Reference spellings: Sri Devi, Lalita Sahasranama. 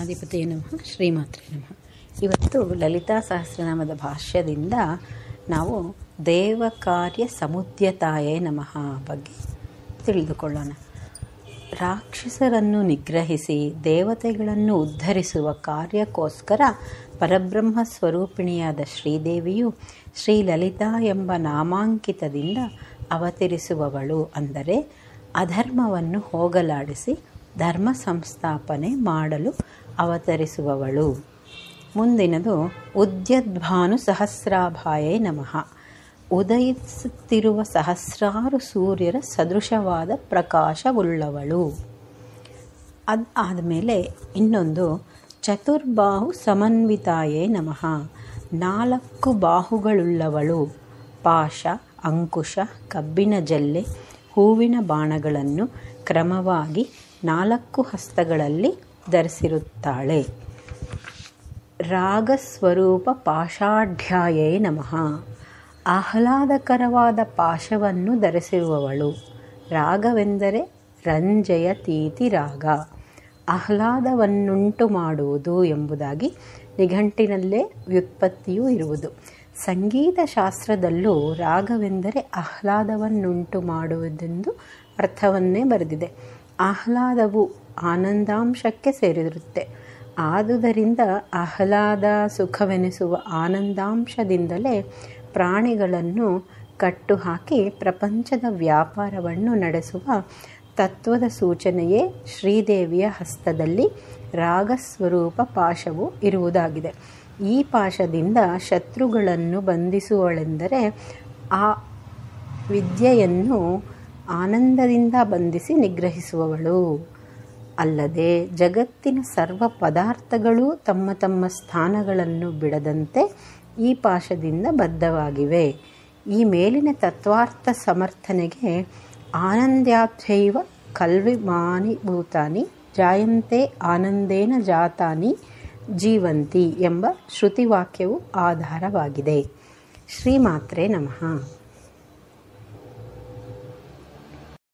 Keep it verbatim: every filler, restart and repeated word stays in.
ಗಣಾಧಿಪತಿಯ ನಮಃ, ಶ್ರೀಮಾತ್ರೇ ನಮಃ. ಇವತ್ತು ಲಲಿತಾ ಸಹಸ್ರನಾಮದ ಭಾಷ್ಯದಿಂದ ನಾವು ದೇವಕಾರ್ಯ ಸಮುದ್ಯತಾಯೇ ನಮಃ ಬಗ್ಗೆ ತಿಳಿದುಕೊಳ್ಳೋಣ. ರಾಕ್ಷಸರನ್ನು ನಿಗ್ರಹಿಸಿ ದೇವತೆಗಳನ್ನು ಉದ್ಧರಿಸುವ ಕಾರ್ಯಕ್ಕೋಸ್ಕರ ಪರಬ್ರಹ್ಮ ಸ್ವರೂಪಿಣಿಯಾದ ಶ್ರೀದೇವಿಯು ಶ್ರೀಲಲಿತಾ ಎಂಬ ನಾಮಾಂಕಿತದಿಂದ ಅವತರಿಸುವವಳು. ಅಂದರೆ ಅಧರ್ಮವನ್ನು ಹೋಗಲಾಡಿಸಿ ಧರ್ಮ ಸಂಸ್ಥಾಪನೆ ಮಾಡಲು ಅವತರಿಸುವವಳು. ಮುಂದಿನದು ಉದ್ಯದ್ಭಾನು ಸಹಸ್ರಾಭಾಯೇ ನಮಃ. ಉದಯಿಸುತ್ತಿರುವ ಸಹಸ್ರಾರು ಸೂರ್ಯರ ಸದೃಶವಾದ ಪ್ರಕಾಶವುಳ್ಳವಳು. ಅದು ಆದಮೇಲೆ ಇನ್ನೊಂದು ಚತುರ್ಬಾಹು ಸಮನ್ವಿತಾಯೇ ನಮಃ. ನಾಲ್ಕು ಬಾಹುಗಳುಳ್ಳವಳು. ಪಾಶ, ಅಂಕುಶ, ಕಬ್ಬಿನ ಜಲ್ಲೆ, ಹೂವಿನ ಬಾಣಗಳನ್ನು ಕ್ರಮವಾಗಿ ನಾಲ್ಕು ಹಸ್ತಗಳಲ್ಲಿ ಧರಿಸಿರುತ್ತಾಳೆ. ರಾಗಸ್ವರೂಪ ಪಾಶಾಢ್ಯಾಯೇ ನಮಃ. ಆಹ್ಲಾದಕರವಾದ ಪಾಶವನ್ನು ಧರಿಸಿರುವವಳು. ರಾಗವೆಂದರೆ ರಂಜಯ ತೀತಿ ರಾಗ, ಆಹ್ಲಾದವನ್ನುಂಟು ಮಾಡುವುದು ಎಂಬುದಾಗಿ ನಿಘಂಟಿನಲ್ಲೇ ವ್ಯುತ್ಪತ್ತಿಯೂ ಇರುವುದು. ಸಂಗೀತ ಶಾಸ್ತ್ರದಲ್ಲೂ ರಾಗವೆಂದರೆ ಆಹ್ಲಾದವನ್ನುಂಟು ಮಾಡುವುದೆಂದು ಅರ್ಥವನ್ನೇ ಬರೆದಿದೆ. ಆಹ್ಲಾದವು ಆನಂದಾಂಶಕ್ಕೆ ಸೇರಿರುತ್ತೆ. ಆದುದರಿಂದ ಆಹ್ಲಾದ ಸುಖವೆನಿಸುವ ಆನಂದಾಂಶದಿಂದಲೇ ಪ್ರಾಣಿಗಳನ್ನು ಕಟ್ಟು ಹಾಕಿ ಪ್ರಪಂಚದ ವ್ಯಾಪಾರವನ್ನು ನಡೆಸುವ ತತ್ವದ ಸೂಚನೆಯೇ ಶ್ರೀದೇವಿಯ ಹಸ್ತದಲ್ಲಿ ರಾಗಸ್ವರೂಪ ಪಾಶವು ಇರುವುದಾಗಿದೆ. ಈ ಪಾಶದಿಂದ ಶತ್ರುಗಳನ್ನು ಬಂಧಿಸುವಳೆಂದರೆ ಆ ವಿದ್ಯೆಯನ್ನು ಆನಂದದಿಂದ ಬಂಧಿಸಿ ನಿಗ್ರಹಿಸುವವಳು. ಅಲ್ಲದೆ ಜಗತ್ತಿನ ಸರ್ವ ಪದಾರ್ಥಗಳೂ ತಮ್ಮ ತಮ್ಮ ಸ್ಥಾನಗಳನ್ನು ಬಿಡದಂತೆ ಈ ಪಾಶದಿಂದ ಬದ್ಧವಾಗಿವೆ. ಈ ಮೇಲಿನ ತತ್ವಾರ್ಥ ಸಮರ್ಥನೆಗೆ ಆನಂದ್ಯಾಥೈವ ಕಲ್ವಿಮಾನಿ ಭೂತಾನಿ ಜಾಯಂತೆ ಆನಂದೇನ ಜಾತಾನಿ ಜೀವಂತಿ ಎಂಬ ಶ್ರುತಿವಾಕ್ಯವು ಆಧಾರವಾಗಿದೆ. ಶ್ರೀಮಾತ್ರೇ ನಮಃ.